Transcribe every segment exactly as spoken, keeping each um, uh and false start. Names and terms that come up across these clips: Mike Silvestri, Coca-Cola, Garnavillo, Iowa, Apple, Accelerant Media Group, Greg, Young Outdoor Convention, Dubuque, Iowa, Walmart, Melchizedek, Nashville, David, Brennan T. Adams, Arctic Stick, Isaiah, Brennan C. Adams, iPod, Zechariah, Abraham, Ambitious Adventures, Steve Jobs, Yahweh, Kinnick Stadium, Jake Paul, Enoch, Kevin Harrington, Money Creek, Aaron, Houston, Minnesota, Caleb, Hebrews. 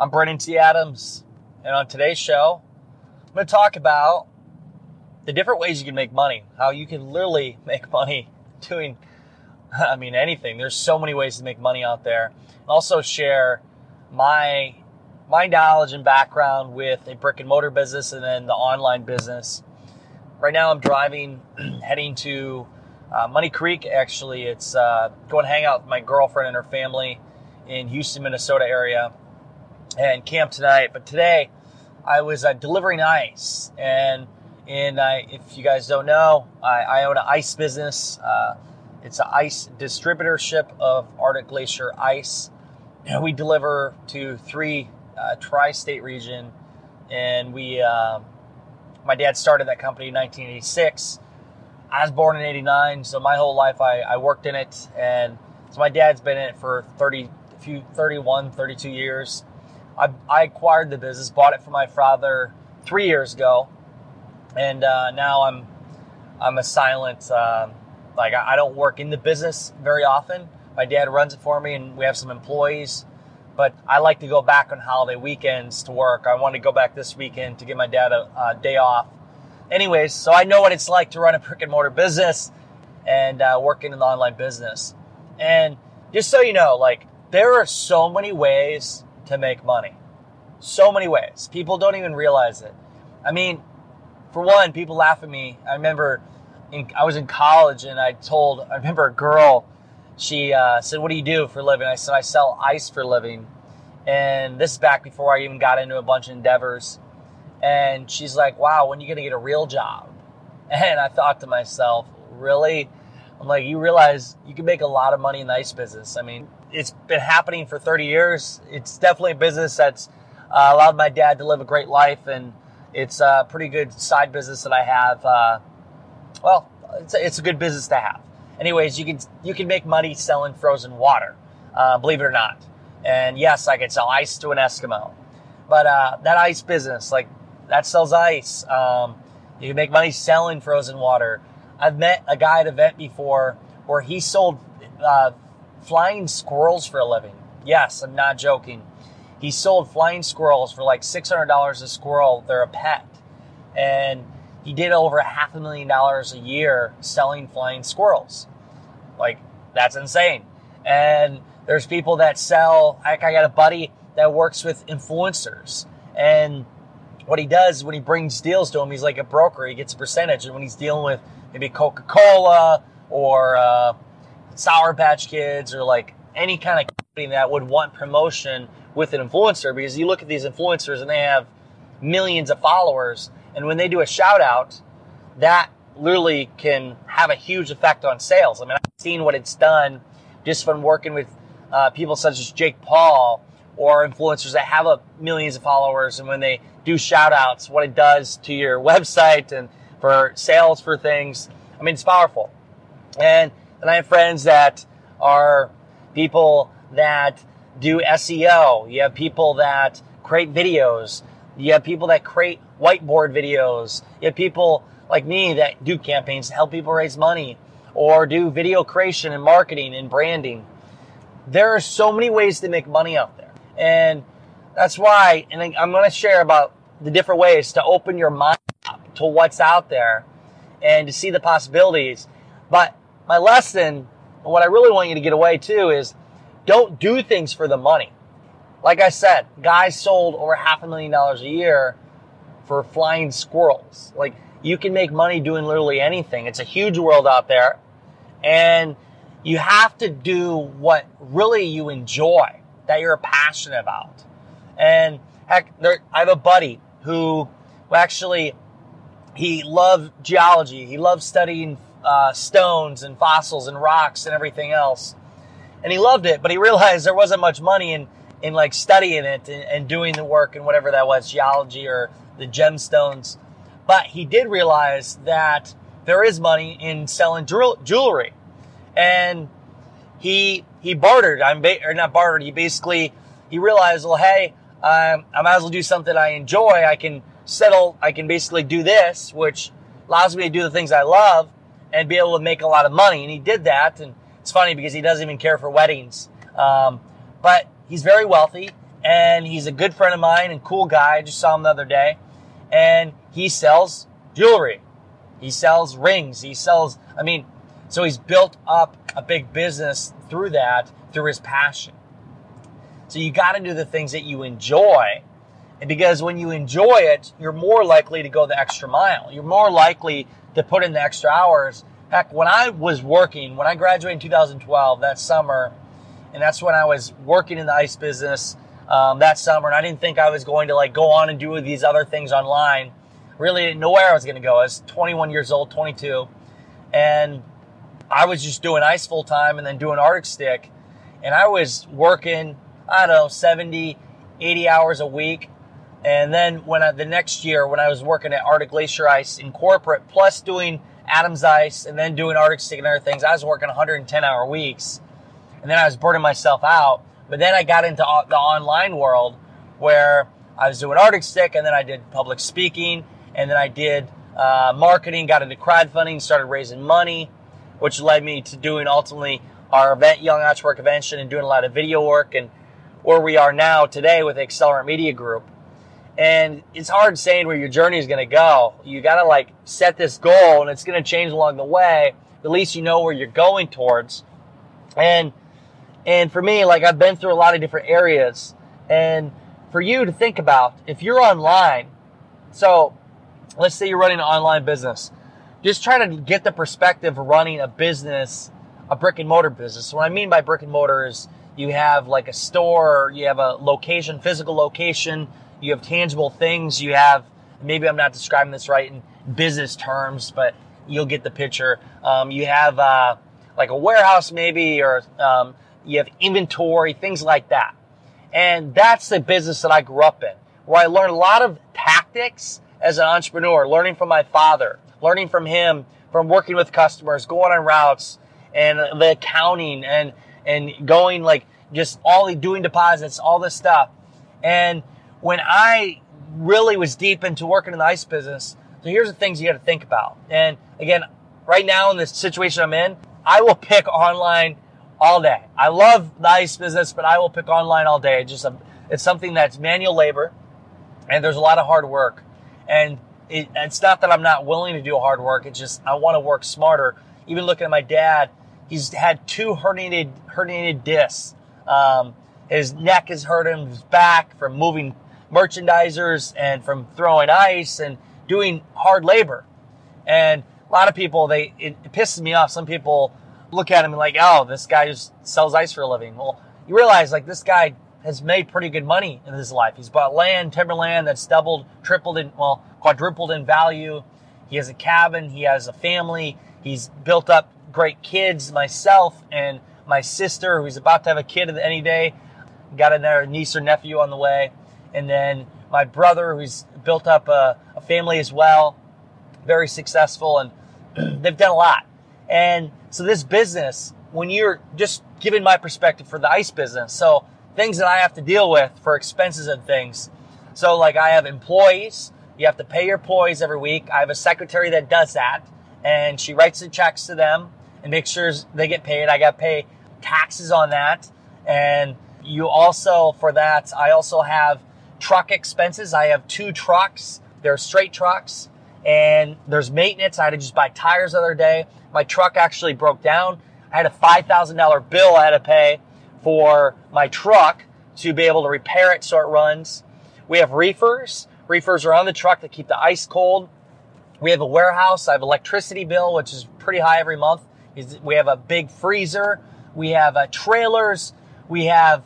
I'm Brennan T. Adams, and on today's show, I'm going to talk about the different ways you can make money, how you can literally make money doing, I mean, anything. There's so many ways to make money out there. And also share my my knowledge and background with a brick and mortar business and then the online business. Right now, I'm driving, heading to uh, Money Creek. Actually, it's uh, going to hang out with my girlfriend and her family in Houston, Minnesota area. And camp tonight, but today I was uh, delivering ice, and and I, if you guys don't know, I, I own an ice business. Uh, it's an ice distributorship of Arctic Glacier ice, and we deliver to three uh, tri-state region. And we, uh, my dad started that company in nineteen eighty-six. I was born in eighty-nine, so my whole life I, I worked in it, and so my dad's been in it for thirty, a few, thirty-one, thirty-two years. I acquired the business, bought it from my father three years ago, and uh, now I'm I'm a silent, uh, like I don't work in the business very often. My dad runs it for me, and we have some employees, but I like to go back on holiday weekends to work. I want to go back this weekend to give my dad a, a day off. Anyways, so I know what it's like to run a brick and mortar business and uh, working in the online business. And just so you know, like there are so many ways to make money. So many ways. People don't even realize it. I mean, for one, people laugh at me. I remember in, I was in college and I told, I remember a girl, she uh, said, what do you do for a living? I said, I sell ice for a living. And this is back before I even got into a bunch of endeavors. And she's like, wow, when are you going to get a real job? And I thought to myself, really? I'm like, you realize you can make a lot of money in the ice business. I mean, it's been happening for thirty years. It's definitely a business that's uh, allowed my dad to live a great life, and it's a pretty good side business that I have. Uh, well, it's a, it's a good business to have. Anyways, you can you can make money selling frozen water, uh, believe it or not. And yes, I could sell ice to an Eskimo, but uh, that ice business, like that sells ice. Um, you can make money selling frozen water. I've met a guy at an event before where he sold uh, flying squirrels for a living. Yes, I'm not joking. He sold flying squirrels for like six hundred dollars a squirrel. They're a pet. And he did over a half a million dollars a year selling flying squirrels. Like, that's insane. And there's people that sell, like I got a buddy that works with influencers. And what he does when he brings deals to him, he's like a broker. He gets a percentage. And when he's dealing with maybe Coca-Cola or uh, Sour Patch Kids or like any kind of company that would want promotion with an influencer, because you look at these influencers and they have millions of followers, and when they do a shout out, that literally can have a huge effect on sales. I mean, I've seen what it's done just from working with uh, people such as Jake Paul or influencers that have a millions of followers, and when they do shout outs, what it does to your website and for sales, for things. I mean, it's powerful. And and I have friends that are people that do S E O. You have people that create videos. You have people that create whiteboard videos. You have people like me that do campaigns to help people raise money or do video creation and marketing and branding. There are so many ways to make money out there. And that's why, and I'm going to share about the different ways to open your mind up to what's out there and to see the possibilities. But my lesson, what I really want you to get away too, is don't do things for the money. Like I said, guys sold over half a million dollars a year for flying squirrels. Like, you can make money doing literally anything. It's a huge world out there, and you have to do what really you enjoy, that you're passionate about. And heck, there, I have a buddy who actually, he loved geology. He loved studying uh, stones and fossils and rocks and everything else. And he loved it, but he realized there wasn't much money in, in like studying it and, and doing the work and whatever that was, geology or the gemstones. But he did realize that there is money in selling jewelry. And he he bartered, I'm ba- or not bartered, he basically, he realized, well, hey, um, I might as well do something I enjoy. I can settle, I can basically do this, which allows me to do the things I love and be able to make a lot of money. And he did that. And it's funny because he doesn't even care for weddings. Um, but he's very wealthy, and he's a good friend of mine and cool guy. I just saw him the other day. And he sells jewelry. He sells rings. He sells, I mean, so he's built up a big business through that, through his passion. So you got to do the things that you enjoy. And because when you enjoy it, you're more likely to go the extra mile. You're more likely to put in the extra hours. Heck, when I was working, when I graduated in two thousand twelve, that summer, and that's when I was working in the ice business um, that summer, and I didn't think I was going to like go on and do these other things online. Really didn't know where I was going to go. I was twenty-one years old, twenty-two, and I was just doing ice full time and then doing Arctic Stick, and I was working, I don't know, seventy, eighty hours a week. And then when I, the next year when I was working at Arctic Glacier Ice in corporate, plus doing Adams Ice and then doing Arctic Stick and other things, I was working one hundred ten hour weeks, and then I was burning myself out. But then I got into the online world where I was doing Arctic Stick, and then I did public speaking, and then I did uh, marketing, got into crowdfunding, started raising money, which led me to doing ultimately our event, Young Outdoor Convention, and doing a lot of video work and where we are now today with Accelerant Media Group. And it's hard saying where your journey is going to go. You got to like set this goal, and it's going to change along the way. At least you know where you're going towards. And and for me, like I've been through a lot of different areas. And for you to think about, if you're online, so let's say you're running an online business. Just try to get the perspective of running a business, a brick and mortar business. What I mean by brick and mortar is you have like a store, you have a location, physical location. You have tangible things. You have, maybe I'm not describing this right in business terms, but you'll get the picture. Um, you have uh, like a warehouse maybe, or um, you have inventory, things like that. And that's the business that I grew up in, where I learned a lot of tactics as an entrepreneur, learning from my father, learning from him, from working with customers, going on routes, and the accounting, and and going like just all the doing deposits, all this stuff. And when I really was deep into working in the ice business, so here's the things you got to think about. And again, right now in this situation I'm in, I will pick online all day. I love the ice business, but I will pick online all day. It's just a, it's something that's manual labor, and there's a lot of hard work. And it, it's not that I'm not willing to do hard work. It's just I want to work smarter. Even looking at my dad, he's had two herniated herniated discs. Um, his neck has hurt him, his back, from moving merchandisers and from throwing ice and doing hard labor. And a lot of people, they it, it pisses me off. Some people look at him and like, oh, this guy just sells ice for a living. Well, you realize like this guy has made pretty good money in his life. He's bought land, timberland that's doubled, tripled in, well, quadrupled in value. He has a cabin. He has a family. He's built up great kids, myself and my sister, who's about to have a kid any day. Got another niece or nephew on the way. And then my brother, who's built up a, a family as well, very successful, and they've done a lot. And so this business, when you're just giving my perspective for the ice business, so things that I have to deal with for expenses and things. So like I have employees, you have to pay your employees every week. I have a secretary that does that, and she writes the checks to them and makes sure they get paid. I got to pay taxes on that. And you also, for that, I also have truck expenses. I have two trucks. They're straight trucks. And there's maintenance. I had to just buy tires the other day. My truck actually broke down. I had a five thousand dollars bill I had to pay for my truck to be able to repair it so it runs. We have reefers. Reefers are on the truck to keep the ice cold. We have a warehouse. I have an electricity bill, which is pretty high every month. We have a big freezer. We have uh, trailers. We have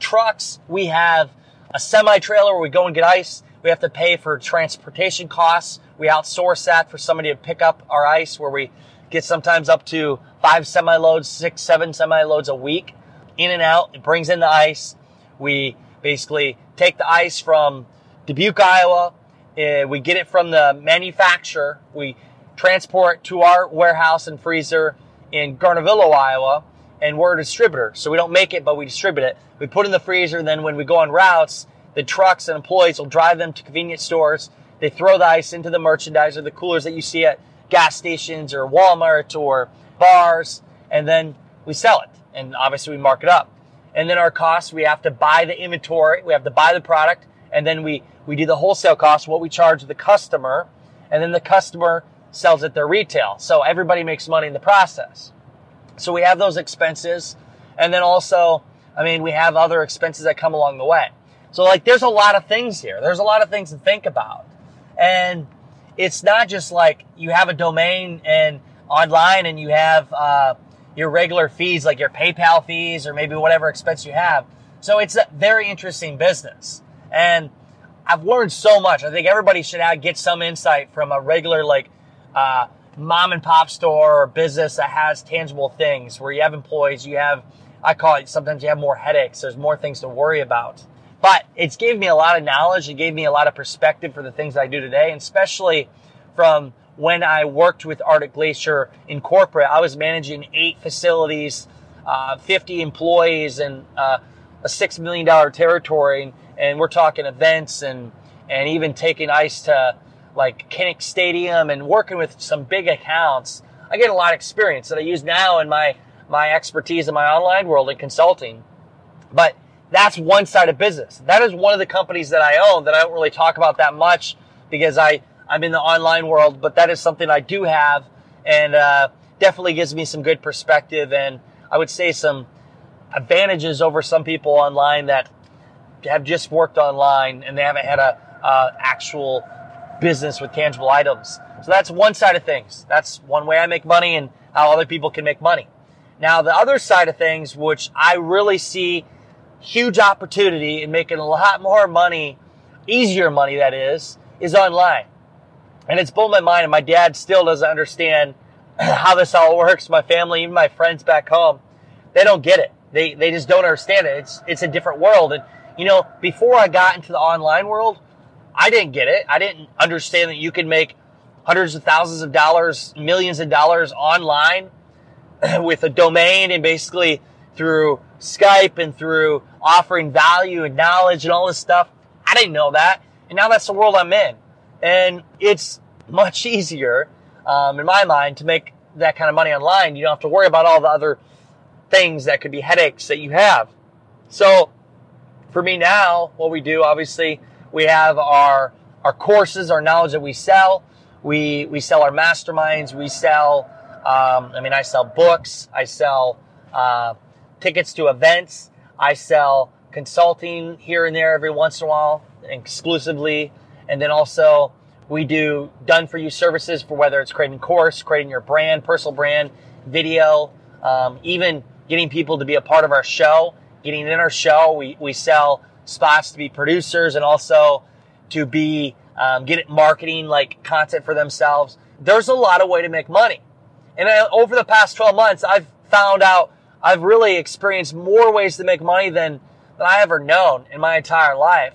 trucks. We have a semi-trailer where we go and get ice. We have to pay for transportation costs. We outsource that for somebody to pick up our ice, where we get sometimes up to five semi-loads, six, seven semi-loads a week in and out. It brings in the ice. We basically take the ice from Dubuque, Iowa. Uh, we get it from the manufacturer. We transport it to our warehouse and freezer in Garnavillo, Iowa, and we're a distributor. So we don't make it, but we distribute it. We put it in the freezer, and then when we go on routes, the trucks and employees will drive them to convenience stores. They throw the ice into the merchandise or the coolers that you see at gas stations or Walmart or bars, and then we sell it. And obviously we mark it up. And then our costs, we have to buy the inventory, we have to buy the product, and then we, we do the wholesale cost, what we charge the customer, and then the customer sells at their retail. So everybody makes money in the process. So we have those expenses. And then also, I mean, we have other expenses that come along the way. So like, there's a lot of things here. There's a lot of things to think about. And it's not just like you have a domain and online and you have uh, your regular fees, like your PayPal fees or maybe whatever expense you have. So it's a very interesting business. And I've learned so much. I think everybody should get some insight from a regular like uh, mom and pop store or business that has tangible things where you have employees, you have, I call it, sometimes you have more headaches. There's more things to worry about. But it's gave me a lot of knowledge. It gave me a lot of perspective for the things I do today, and especially from when I worked with Arctic Glacier in corporate. I was managing eight facilities, uh, fifty employees, and uh, a six million dollars territory. And, and we're talking events and, and even taking ice to like Kinnick Stadium and working with some big accounts. I get a lot of experience that I use now in my, my expertise in my online world and consulting. But that's one side of business. That is one of the companies that I own that I don't really talk about that much because I, I'm in the online world, but that is something I do have, and uh, definitely gives me some good perspective and I would say some advantages over some people online that have just worked online and they haven't had a uh, actual business with tangible items. So that's one side of things. That's one way I make money and how other people can make money. Now, the other side of things, which I really see huge opportunity in making a lot more money, easier money that is, is online. And it's blown my mind, and my dad still doesn't understand how this all works. My family, even my friends back home, they don't get it. They they just don't understand it. It's it's a different world. And, you know, before I got into the online world, I didn't get it. I didn't understand that you could make hundreds of thousands of dollars, millions of dollars online with a domain and basically through Skype and through offering value and knowledge and all this stuff. I didn't know that. And now that's the world I'm in. And it's much easier, um, in my mind, to make that kind of money online. You don't have to worry about all the other things that could be headaches that you have. So for me now, what we do, obviously, we have our our courses, our knowledge that we sell. We we sell our masterminds. We sell, um, I mean, I sell books. I sell uh, tickets to events. I sell consulting here and there every once in a while, exclusively. And then also we do done-for-you services for whether it's creating course, creating your brand, personal brand, video, um, even getting people to be a part of our show, getting in our show. We we sell spots to be producers and also to be um, get it marketing, like content for themselves. There's a lot of way to make money. And I, over the past twelve months, I've found out I've really experienced more ways to make money than, than I ever known in my entire life.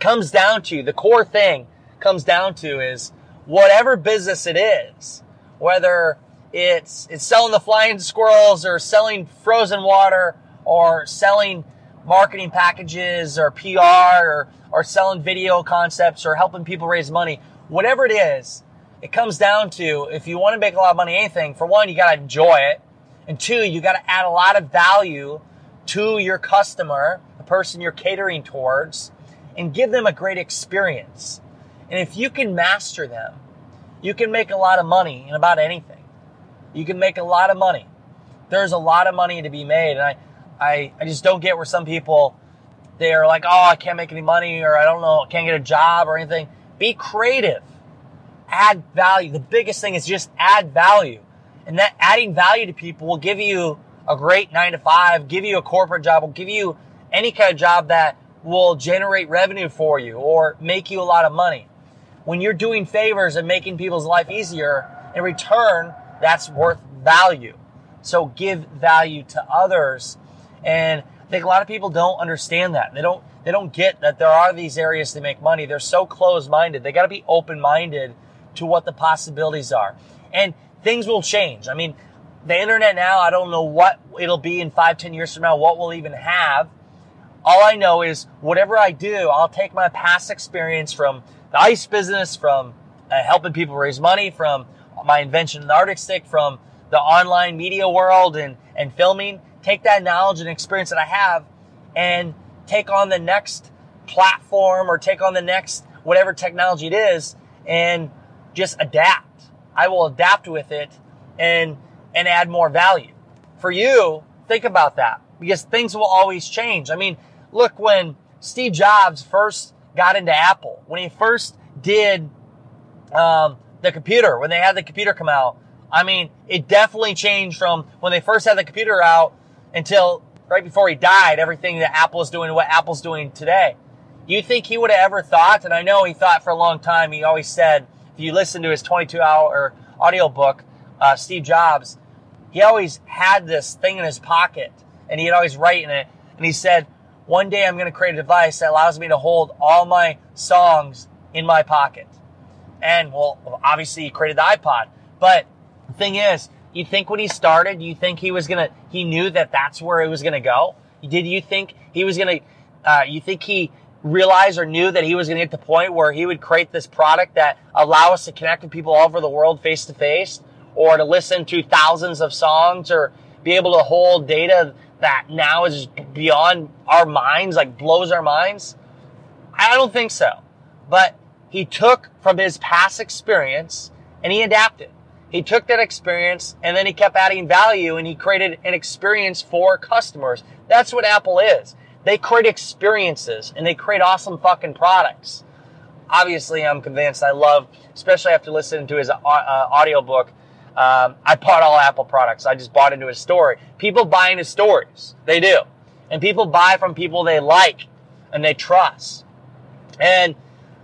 Comes down to, the core thing comes down to is whatever business it is, whether it's it's selling the flying squirrels or selling frozen water or selling marketing packages or P R or, or selling video concepts or helping people raise money, whatever it is, it comes down to, if you want to make a lot of money, anything, for one, you got to enjoy it. And two, you got to add a lot of value to your customer, the person you're catering towards, and give them a great experience. And if you can master them, you can make a lot of money in about anything. You can make a lot of money. There's a lot of money to be made. And I, I, I just don't get where some people, they are like, oh, I can't make any money, or I don't know, can't get a job or anything. Be creative. Add value. The biggest thing is just add value. And that adding value to people will give you a great nine to five, give you a corporate job, will give you any kind of job that will generate revenue for you or make you a lot of money. When you're doing favors and making people's life easier, in return, that's worth value. So give value to others. And think a lot of people don't understand that. They don't they don't get that there are these areas to make money. They're so closed-minded. They got to be open-minded to what the possibilities are. And things will change. I mean, the internet now, I don't know what it'll be in five, ten years from now, what we'll even have. All I know is whatever I do, I'll take my past experience from the ice business, from uh, helping people raise money, from my invention in the Arctic Stick, from the online media world and, and filming, take that knowledge and experience that I have and take on the next platform or take on the next whatever technology it is and just adapt. I will adapt with it and and add more value. For you, think about that because things will always change. I mean, look, when Steve Jobs first got into Apple, when he first did um, the computer, when they had the computer come out, I mean, it definitely changed from when they first had the computer out until right before he died, everything that Apple's doing, what Apple's doing today. You think he would have ever thought, and I know he thought for a long time, he always said, if you listen to his twenty-two hour audiobook, uh, Steve Jobs, he always had this thing in his pocket, and he'd always write in it, and he said, one day I'm going to create a device that allows me to hold all my songs in my pocket. And, well, obviously he created the iPod, but thing is, you think when he started, you think he was gonna, he knew that that's where it was gonna go? Did you think he was gonna, uh, you think he realized or knew that he was gonna get to the point where he would create this product that allow us to connect with people all over the world face to face, or to listen to thousands of songs, or be able to hold data that now is beyond our minds, like blows our minds? I don't think so. But he took from his past experience and he adapted. He took that experience and then he kept adding value and he created an experience for customers. That's what Apple is. They create experiences and they create awesome fucking products. Obviously, I'm convinced I love, especially after listening to his uh, audiobook, um, I bought all Apple products. I just bought into his story. People buy into stories. They do. And people buy from people they like and they trust. And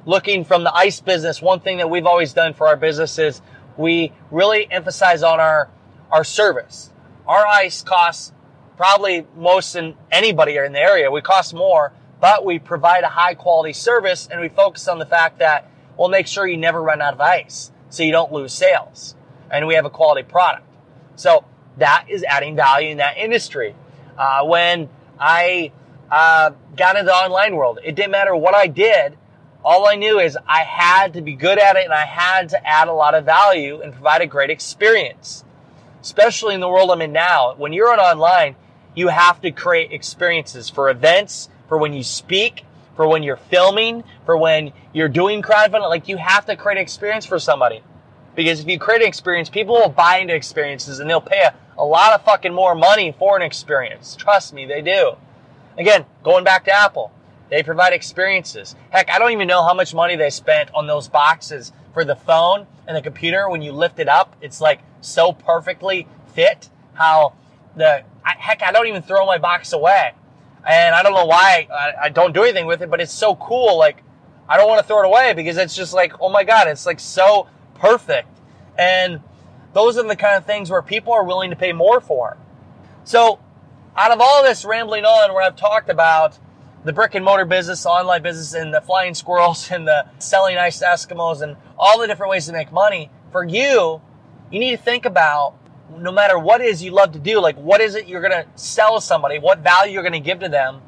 looking from the ice business, one thing that we've always done for our business is we really emphasize on our, our service. Our ice costs probably most than anybody in the area. We cost more, but we provide a high quality service and we focus on the fact that we'll make sure you never run out of ice so you don't lose sales. And we have a quality product. So that is adding value in that industry. Uh, when I uh, got into the online world, it didn't matter what I did. All I knew is I had to be good at it and I had to add a lot of value and provide a great experience, especially in the world I'm in now. When you're on online, you have to create experiences for events, for when you speak, for when you're filming, for when you're doing crowdfunding. Like, you have to create an experience for somebody, because if you create an experience, people will buy into experiences and they'll pay a, a lot of fucking more money for an experience. Trust me, they do. Again, going back to Apple. They provide experiences. Heck, I don't even know how much money they spent on those boxes for the phone and the computer. When you lift it up, it's like so perfectly fit how the, I, heck, I don't even throw my box away. And I don't know why I, I don't do anything with it, but it's so cool. Like, I don't want to throw it away because it's just like, oh my God, it's like so perfect. And those are the kind of things where people are willing to pay more for. So out of all this rambling on where I've talked about the brick and mortar business, online business, and the flying squirrels, and the selling ice to Eskimos, and all the different ways to make money, for you, you need to think about, no matter what it is you love to do, like what is it you're going to sell somebody, what value you're going to give to them,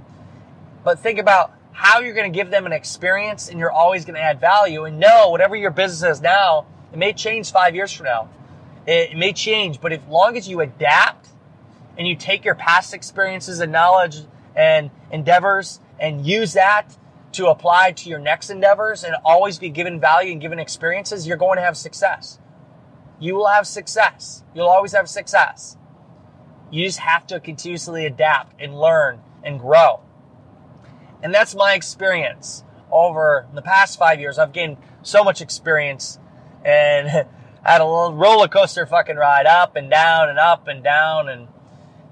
but think about how you're going to give them an experience, and you're always going to add value. And know, whatever your business is now, it may change five years from now. It may change, but as long as you adapt, and you take your past experiences and knowledge and endeavors and use that to apply to your next endeavors and always be given value and given experiences, you're going to have success. You will have success. You'll always have success. You just have to continuously adapt and learn and grow. And that's my experience over the past five years. I've gained so much experience and had a little roller coaster fucking ride up and down and up and down and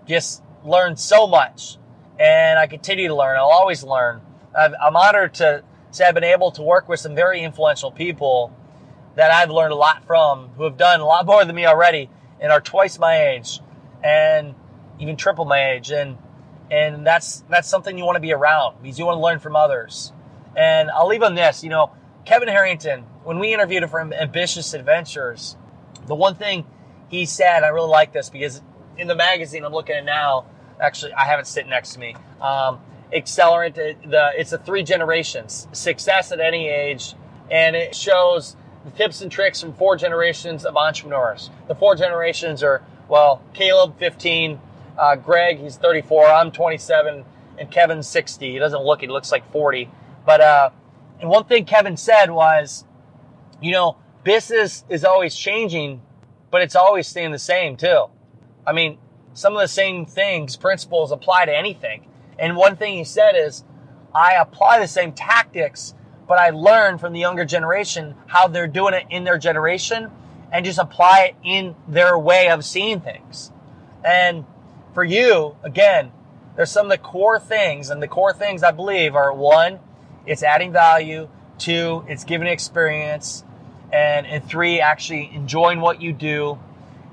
just learned so much. And I continue to learn. I'll always learn. I've, I'm honored to say I've been able to work with some very influential people that I've learned a lot from, who have done a lot more than me already and are twice my age and even triple my age. And And that's that's something you want to be around because you want to learn from others. And I'll leave on this. You know, Kevin Harrington, when we interviewed him for Ambitious Adventures, the one thing he said, I really like this because in the magazine I'm looking at now, actually I have it sitting next to me, um, Accelerant, the, it's the three generations, success at any age, and it shows the tips and tricks from four generations of entrepreneurs. The four generations are, well, Caleb, fifteen, uh, Greg, he's thirty-four, I'm twenty-seven, and Kevin's sixty. He doesn't look, he looks like forty. But uh, and one thing Kevin said was, you know, business is always changing, but it's always staying the same too. I mean, some of the same things, principles apply to anything. And one thing he said is, I apply the same tactics, but I learn from the younger generation how they're doing it in their generation and just apply it in their way of seeing things. And for you, again, there's some of the core things, and the core things I believe are, one, it's adding value, two, it's giving experience, and, and three, actually enjoying what you do,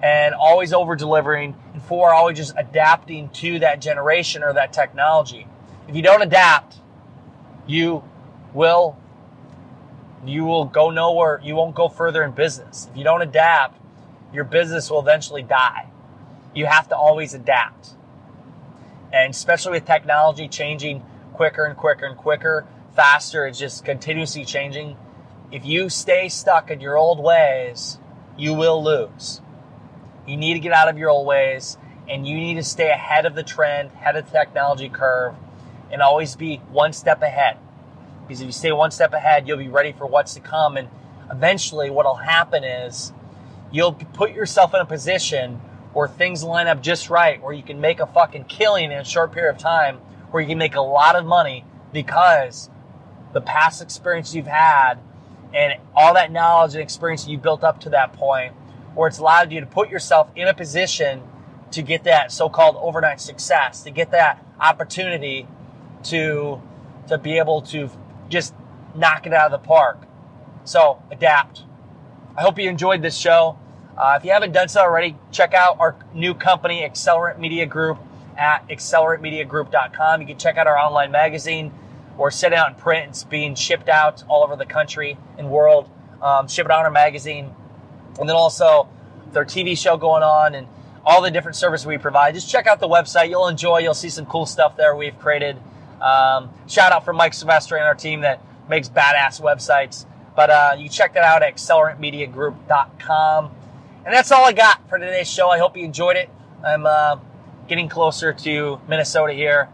and always over-delivering, and four, always just adapting to that generation or that technology. If you don't adapt, you will you will go nowhere. You won't go further in business. If you don't adapt, your business will eventually die. You have to always adapt. And especially with technology changing quicker and quicker and quicker, faster, it's just continuously changing. If you stay stuck in your old ways, you will lose. You need to get out of your old ways, and you need to stay ahead of the trend, ahead of the technology curve, and always be one step ahead. Because if you stay one step ahead, you'll be ready for what's to come. And eventually what'll happen is you'll put yourself in a position where things line up just right, where you can make a fucking killing in a short period of time, where you can make a lot of money because the past experience you've had and all that knowledge and experience you built up to that point, or it's allowed you to put yourself in a position to get that so-called overnight success, to get that opportunity to, to be able to just knock it out of the park. So adapt. I hope you enjoyed this show. Uh, if you haven't done so already, check out our new company, Accelerant Media Group, at accelerant media group dot com. You can check out our online magazine or set out in print. It's being shipped out all over the country and world. Um, ship it out in our magazine. And then also their T V show going on and all the different services we provide. Just check out the website. You'll enjoy. You'll see some cool stuff there we've created. Um, shout out from Mike Silvestri and our team that makes badass websites. But uh, you check that out at accelerant media group dot com. And that's all I got for today's show. I hope you enjoyed it. I'm uh, getting closer to Minnesota here.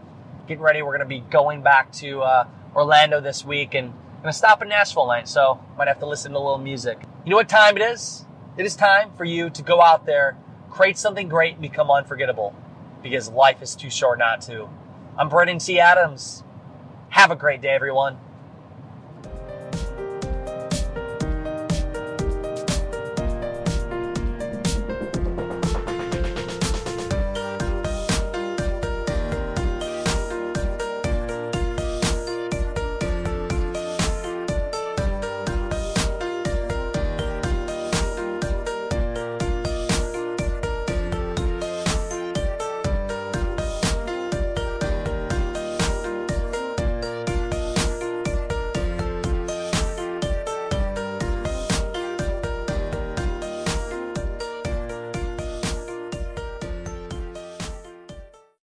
Getting ready. We're going to be going back to uh, Orlando this week. And I'm going to stop in Nashville tonight, so might have to listen to a little music. You know what time it is? It is time for you to go out there, create something great, and become unforgettable because life is too short not to. I'm Brennan C. Adams. Have a great day, everyone.